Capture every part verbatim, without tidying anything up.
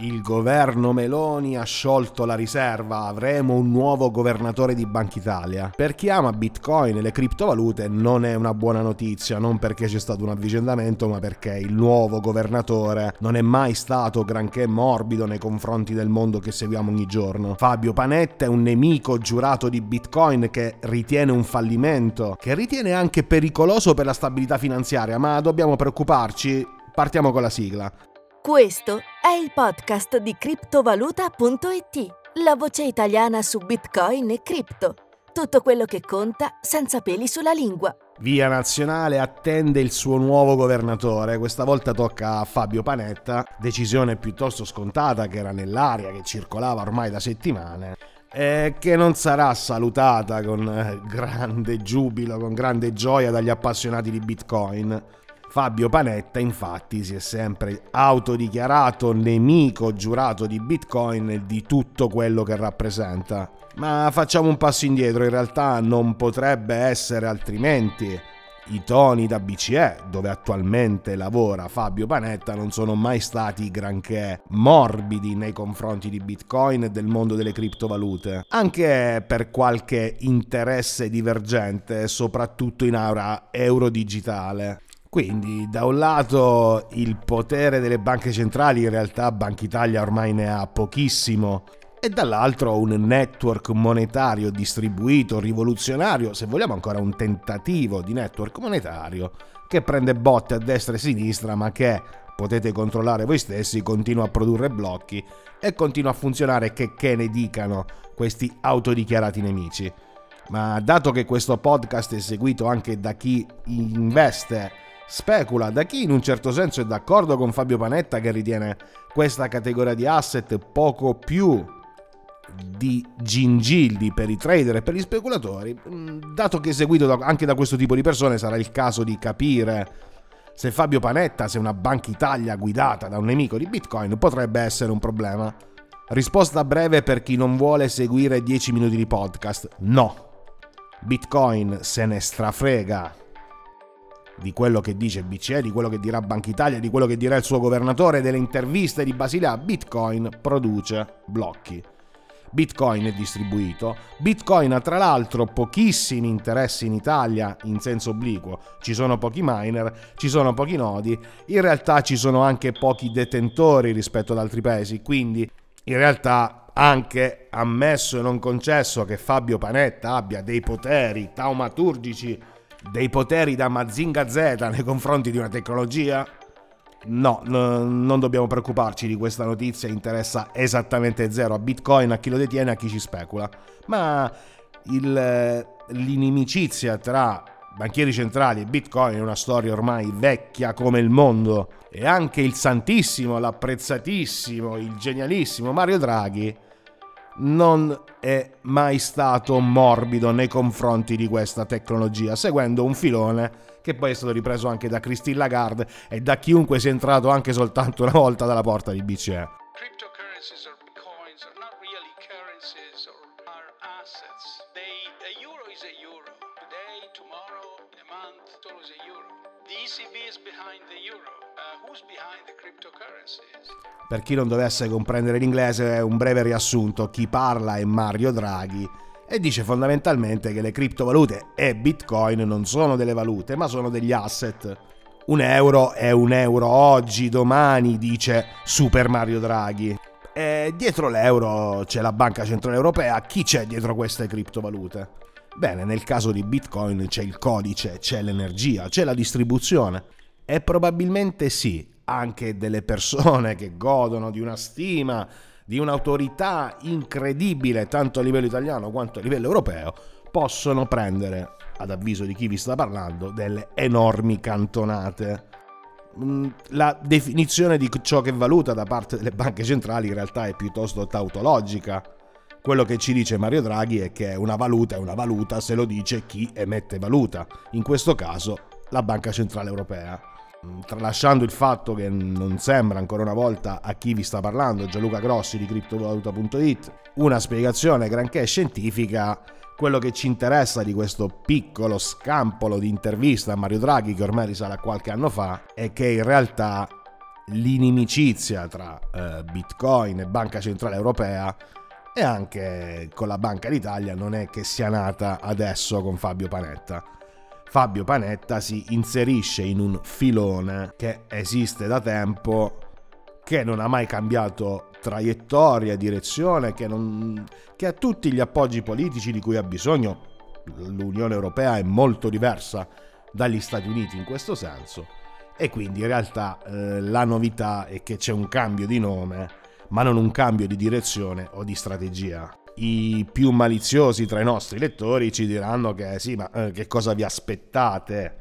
Il governo Meloni ha sciolto la riserva, avremo un nuovo governatore di Banca Italia. Per chi ama Bitcoin e le criptovalute non è una buona notizia, non perché c'è stato un avvicendamento, ma perché il nuovo governatore non è mai stato granché morbido nei confronti del mondo che seguiamo ogni giorno. Fabio Panetta è un nemico giurato di Bitcoin che ritiene un fallimento, che ritiene anche pericoloso per la stabilità finanziaria, ma dobbiamo preoccuparci? Partiamo con la sigla. Questo è il podcast di Criptovaluta punto it, la voce italiana su Bitcoin e cripto. Tutto quello che conta senza peli sulla lingua. Via Nazionale attende il suo nuovo governatore, questa volta tocca a Fabio Panetta, decisione piuttosto scontata che era nell'aria, che circolava ormai da settimane. E che non sarà salutata con grande giubilo, con grande gioia dagli appassionati di Bitcoin. Fabio Panetta infatti si è sempre autodichiarato nemico giurato di Bitcoin e di tutto quello che rappresenta. Ma facciamo un passo indietro, in realtà non potrebbe essere altrimenti. I toni da B C E, dove attualmente lavora Fabio Panetta, non sono mai stati granché morbidi nei confronti di Bitcoin e del mondo delle criptovalute, anche per qualche interesse divergente, soprattutto in aura eurodigitale. Quindi da un lato il potere delle banche centrali, in realtà Banca Italia ormai ne ha pochissimo, e dall'altro un network monetario distribuito, rivoluzionario, se vogliamo ancora un tentativo di network monetario, che prende botte a destra e a sinistra, ma che potete controllare voi stessi, continua a produrre blocchi e continua a funzionare che, che ne dicano questi autodichiarati nemici. Ma dato che questo podcast è seguito anche da chi investe, specula, da chi in un certo senso è d'accordo con Fabio Panetta, che ritiene questa categoria di asset poco più di gingilli per i trader e per gli speculatori, dato che è seguito anche da questo tipo di persone, sarà il caso di capire se Fabio Panetta, se una Banca Italia guidata da un nemico di Bitcoin, potrebbe essere un problema. Risposta breve per chi non vuole seguire dieci minuti di podcast: no, Bitcoin se ne strafrega di quello che dice B C E, di quello che dirà Banca Italia, di quello che dirà il suo governatore, delle interviste di Basilea. Bitcoin produce blocchi, Bitcoin è distribuito, Bitcoin ha tra l'altro pochissimi interessi in Italia in senso obliquo, ci sono pochi miner, ci sono pochi nodi, in realtà ci sono anche pochi detentori rispetto ad altri paesi, quindi in realtà, anche ammesso e non concesso che Fabio Panetta abbia dei poteri taumaturgici, dei poteri da Mazinga Z nei confronti di una tecnologia? No, n- non dobbiamo preoccuparci di questa notizia, interessa esattamente zero a Bitcoin, a chi lo detiene, a chi ci specula. Ma il, l'inimicizia tra banchieri centrali e Bitcoin è una storia ormai vecchia come il mondo, e anche il santissimo, l'apprezzatissimo, il genialissimo Mario Draghi non è mai stato morbido nei confronti di questa tecnologia, seguendo un filone che poi è stato ripreso anche da Christine Lagarde e da chiunque sia entrato anche soltanto una volta dalla porta di B C E. Per chi non dovesse comprendere l'inglese, un breve riassunto: chi parla è Mario Draghi e dice fondamentalmente che le criptovalute e Bitcoin non sono delle valute, ma sono degli asset. Un euro è un euro oggi, domani, dice Super Mario Draghi. E dietro l'euro c'è la Banca Centrale Europea. Chi c'è dietro queste criptovalute? Bene, nel caso di Bitcoin c'è il codice, c'è l'energia, c'è la distribuzione. E probabilmente sì, anche delle persone che godono di una stima, di un'autorità incredibile, tanto a livello italiano quanto a livello europeo, possono prendere, ad avviso di chi vi sta parlando, delle enormi cantonate. La definizione di ciò che è valuta da parte delle banche centrali in realtà è piuttosto tautologica. Quello che ci dice Mario Draghi è che una valuta è una valuta se lo dice chi emette valuta, in questo caso la Banca Centrale Europea. Tralasciando il fatto che non sembra, ancora una volta, a chi vi sta parlando, Gianluca Grossi di Criptovaluta punto it, una spiegazione granché scientifica, quello che ci interessa di questo piccolo scampolo di intervista a Mario Draghi, che ormai risale a qualche anno fa, è che in realtà l'inimicizia tra eh, Bitcoin e Banca Centrale Europea, e anche con la Banca d'Italia non è che sia nata adesso con Fabio Panetta. Fabio Panetta si inserisce in un filone che esiste da tempo, che non ha mai cambiato traiettoria, direzione, che, non, che ha tutti gli appoggi politici di cui ha bisogno. L'Unione Europea è molto diversa dagli Stati Uniti in questo senso, e quindi in realtà eh, la novità è che c'è un cambio di nome, ma non un cambio di direzione o di strategia. I più maliziosi tra i nostri lettori ci diranno che sì, ma eh, che cosa vi aspettate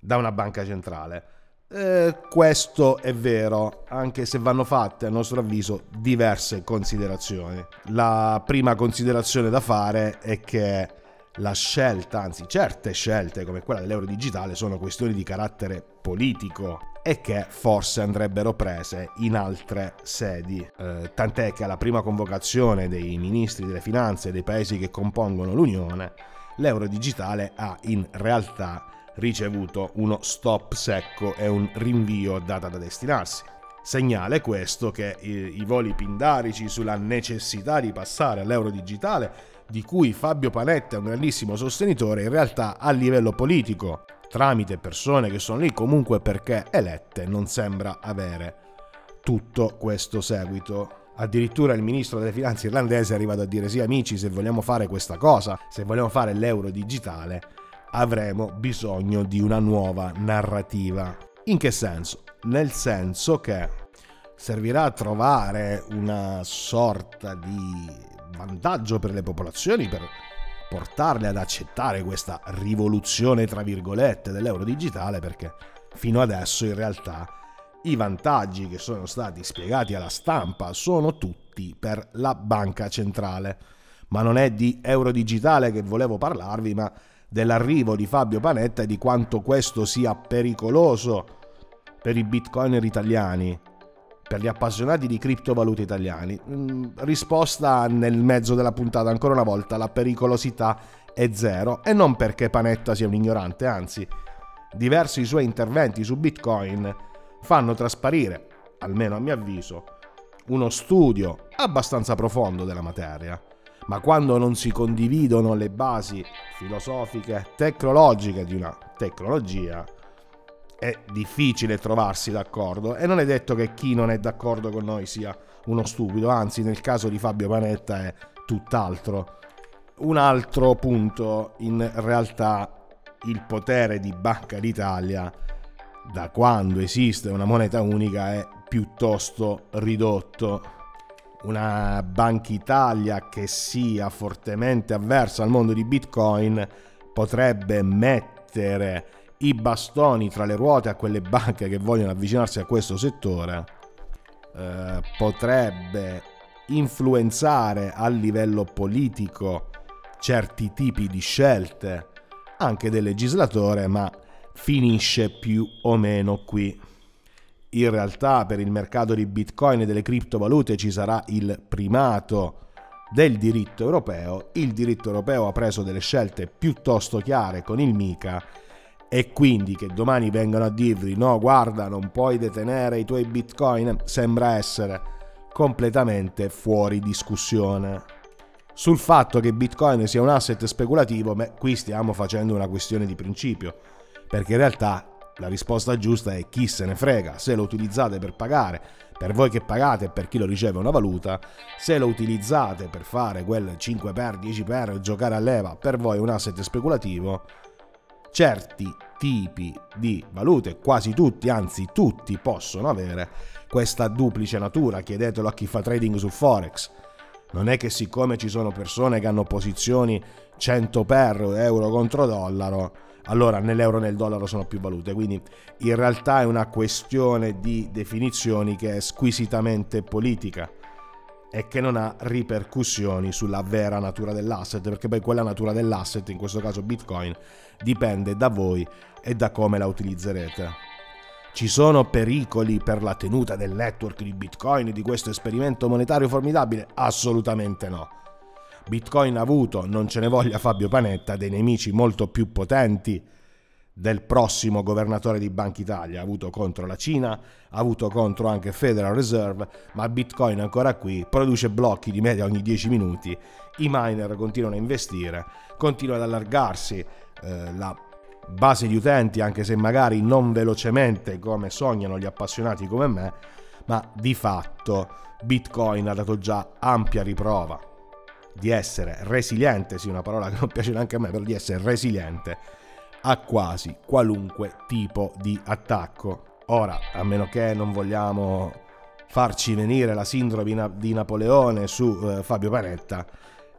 da una banca centrale? Eh, questo è vero, anche se vanno fatte a nostro avviso diverse considerazioni. La prima considerazione da fare è che la scelta, anzi certe scelte come quella dell'euro digitale, sono questioni di carattere politico e che forse andrebbero prese in altre sedi, eh, tant'è che alla prima convocazione dei ministri delle finanze dei paesi che compongono l'Unione, l'euro digitale ha in realtà ricevuto uno stop secco e un rinvio data da destinarsi. Segnale questo che i, i voli pindarici sulla necessità di passare all'euro digitale, di cui Fabio Panetta è un grandissimo sostenitore, in realtà a livello politico, tramite persone che sono lì comunque perché elette, non sembra avere tutto questo seguito. Addirittura il ministro delle finanze irlandese è arrivato a dire: sì amici, se vogliamo fare questa cosa, se vogliamo fare l'euro digitale, avremo bisogno di una nuova narrativa. In che senso? Nel senso che servirà a trovare una sorta di vantaggio per le popolazioni, per portarle ad accettare questa rivoluzione tra virgolette dell'euro digitale, perché fino adesso in realtà i vantaggi che sono stati spiegati alla stampa sono tutti per la banca centrale. Ma non è di euro digitale che volevo parlarvi, ma dell'arrivo di Fabio Panetta e di quanto questo sia pericoloso per i bitcoiner italiani, per gli appassionati di criptovalute italiani. Risposta nel mezzo della puntata, ancora una volta: la pericolosità è zero, e non perché Panetta sia un ignorante, anzi diversi suoi interventi su Bitcoin fanno trasparire, almeno a mio avviso, uno studio abbastanza profondo della materia. Ma quando non si condividono le basi filosofiche, tecnologiche di una tecnologia, è difficile trovarsi d'accordo, e non è detto che chi non è d'accordo con noi sia uno stupido, anzi nel caso di Fabio Panetta è tutt'altro. Un altro punto: in realtà il potere di Banca d'Italia, da quando esiste una moneta unica, è piuttosto ridotto. Una Banca d'Italia che sia fortemente avversa al mondo di Bitcoin potrebbe mettere i bastoni tra le ruote a quelle banche che vogliono avvicinarsi a questo settore, eh, potrebbe influenzare a livello politico certi tipi di scelte anche del legislatore, ma finisce più o meno qui. In realtà per il mercato di Bitcoin e delle criptovalute ci sarà il primato del diritto europeo. Il diritto europeo ha preso delle scelte piuttosto chiare con il MiCA, e quindi che domani vengano a dirvi no, guarda, non puoi detenere i tuoi bitcoin, sembra essere completamente fuori discussione. Sul fatto che bitcoin sia un asset speculativo, beh, qui stiamo facendo una questione di principio, perché in realtà la risposta giusta è: chi se ne frega. Se lo utilizzate per pagare, per voi che pagate e per chi lo riceve una valuta, se lo utilizzate per fare quel cinque per dieci per, giocare a leva, per voi è un asset speculativo. Certi tipi di valute, quasi tutti, anzi tutti, possono avere questa duplice natura. Chiedetelo a chi fa trading su Forex. Non è che siccome ci sono persone che hanno posizioni cento per euro contro dollaro, allora nell'euro e nel dollaro sono più valute. Quindi in realtà è una questione di definizioni che è squisitamente politica e che non ha ripercussioni sulla vera natura dell'asset, perché poi quella natura dell'asset, in questo caso Bitcoin, dipende da voi e da come la utilizzerete. Ci sono pericoli per la tenuta del network di Bitcoin e di questo esperimento monetario formidabile? Assolutamente no. Bitcoin ha avuto, non ce ne voglia Fabio Panetta, dei nemici molto più potenti del prossimo governatore di Banca Italia. Ha avuto contro la Cina, ha avuto contro anche Federal Reserve, ma Bitcoin è ancora qui, produce blocchi di media ogni dieci minuti, i miner continuano a investire, continua ad allargarsi eh, la base di utenti, anche se magari non velocemente come sognano gli appassionati come me, ma di fatto Bitcoin ha dato già ampia riprova di essere resiliente, sì, una parola che non piace neanche a me, però di essere resiliente a quasi qualunque tipo di attacco. Ora, a meno che non vogliamo farci venire la sindrome di Napoleone su eh, Fabio Panetta,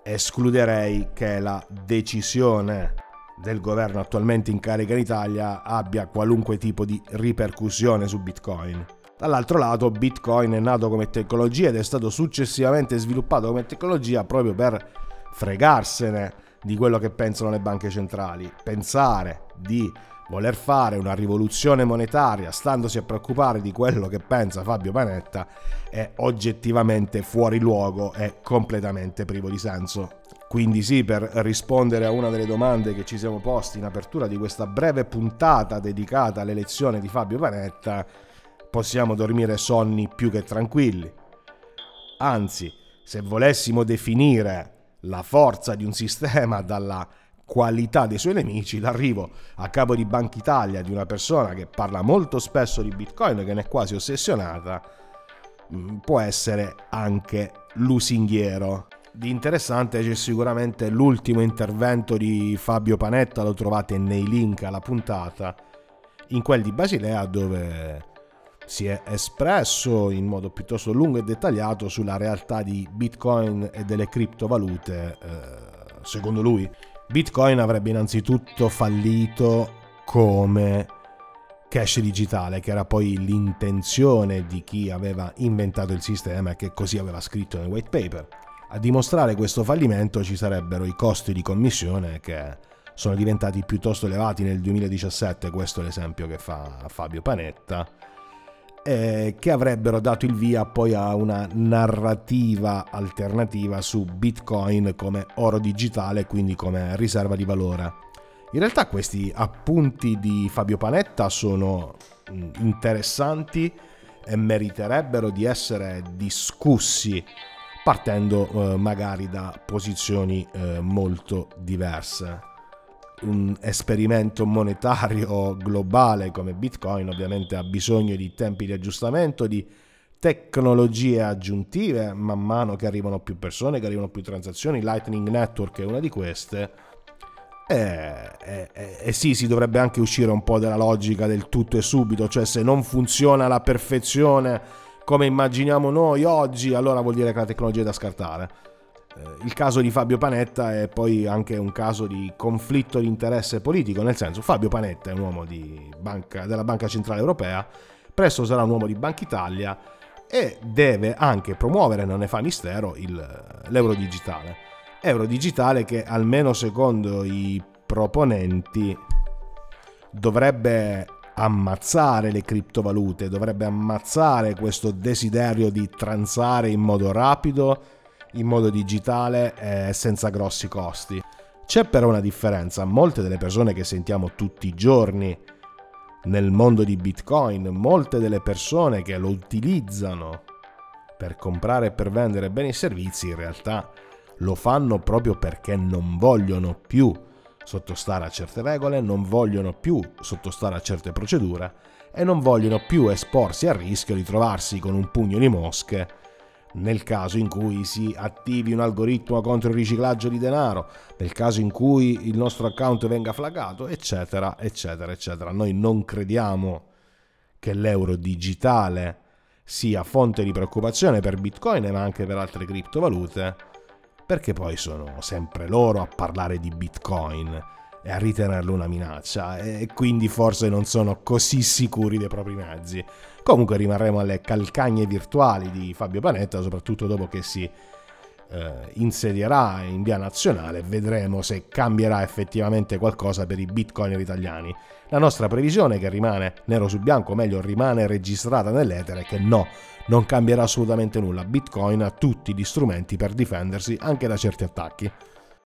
escluderei che la decisione del governo attualmente in carica in Italia abbia qualunque tipo di ripercussione su Bitcoin. Dall'altro lato, Bitcoin è nato come tecnologia ed è stato successivamente sviluppato come tecnologia proprio per fregarsene di quello che pensano le banche centrali. Pensare di voler fare una rivoluzione monetaria standosi a preoccupare di quello che pensa Fabio Panetta è oggettivamente fuori luogo e completamente privo di senso. Quindi sì, per rispondere a una delle domande che ci siamo posti in apertura di questa breve puntata dedicata all'elezione di Fabio Panetta, possiamo dormire sonni più che tranquilli. Anzi, se volessimo definire la forza di un sistema dalla qualità dei suoi nemici, l'arrivo a capo di Banca Italia di una persona che parla molto spesso di Bitcoin, che ne è quasi ossessionata, può essere anche lusinghiero. Di interessante c'è sicuramente l'ultimo intervento di Fabio Panetta, lo trovate nei link alla puntata, in quel di Basilea, dove si è espresso in modo piuttosto lungo e dettagliato sulla realtà di Bitcoin e delle criptovalute. Secondo lui, Bitcoin avrebbe innanzitutto fallito come cash digitale, che era poi l'intenzione di chi aveva inventato il sistema e che così aveva scritto nel white paper. A dimostrare questo fallimento ci sarebbero i costi di commissione, che sono diventati piuttosto elevati nel duemiladiciassette, questo è l'esempio che fa Fabio Panetta, Eh, che avrebbero dato il via poi a una narrativa alternativa su Bitcoin come oro digitale, quindi come riserva di valore. In realtà questi appunti di Fabio Panetta sono interessanti e meriterebbero di essere discussi partendo eh, magari da posizioni eh, molto diverse. Un esperimento monetario globale come Bitcoin ovviamente ha bisogno di tempi di aggiustamento, di tecnologie aggiuntive man mano che arrivano più persone, che arrivano più transazioni. Lightning Network è una di queste e, e, e sì, si dovrebbe anche uscire un po' dalla logica del tutto e subito, cioè se non funziona alla perfezione come immaginiamo noi oggi, allora vuol dire che la tecnologia è da scartare. Il caso di Fabio Panetta è poi anche un caso di conflitto di interesse politico, nel senso Fabio Panetta è un uomo di banca, della Banca Centrale Europea, presto sarà un uomo di Banca Italia e deve anche promuovere, non ne fa mistero, il, l'euro digitale. Euro digitale che almeno secondo i proponenti dovrebbe ammazzare le criptovalute, dovrebbe ammazzare questo desiderio di transare in modo rapido, in modo digitale e senza grossi costi. C'è però una differenza: molte delle persone che sentiamo tutti i giorni nel mondo di Bitcoin, molte delle persone che lo utilizzano per comprare e per vendere beni e servizi, in realtà lo fanno proprio perché non vogliono più sottostare a certe regole, non vogliono più sottostare a certe procedure e non vogliono più esporsi al rischio di trovarsi con un pugno di mosche nel caso in cui si attivi un algoritmo contro il riciclaggio di denaro, nel caso in cui il nostro account venga flaggato, eccetera, eccetera, eccetera. Noi non crediamo che l'euro digitale sia fonte di preoccupazione per Bitcoin, ma anche per altre criptovalute, perché poi sono sempre loro a parlare di Bitcoin e a ritenerlo una minaccia, e quindi forse non sono così sicuri dei propri mezzi. Comunque rimarremo alle calcagne virtuali di Fabio Panetta, soprattutto dopo che si eh, insedierà in via nazionale. Vedremo se cambierà effettivamente qualcosa per i bitcoiner italiani. La nostra previsione, che rimane nero su bianco, o meglio rimane registrata nell'etere, è che no, non cambierà assolutamente nulla. Bitcoin ha tutti gli strumenti per difendersi anche da certi attacchi.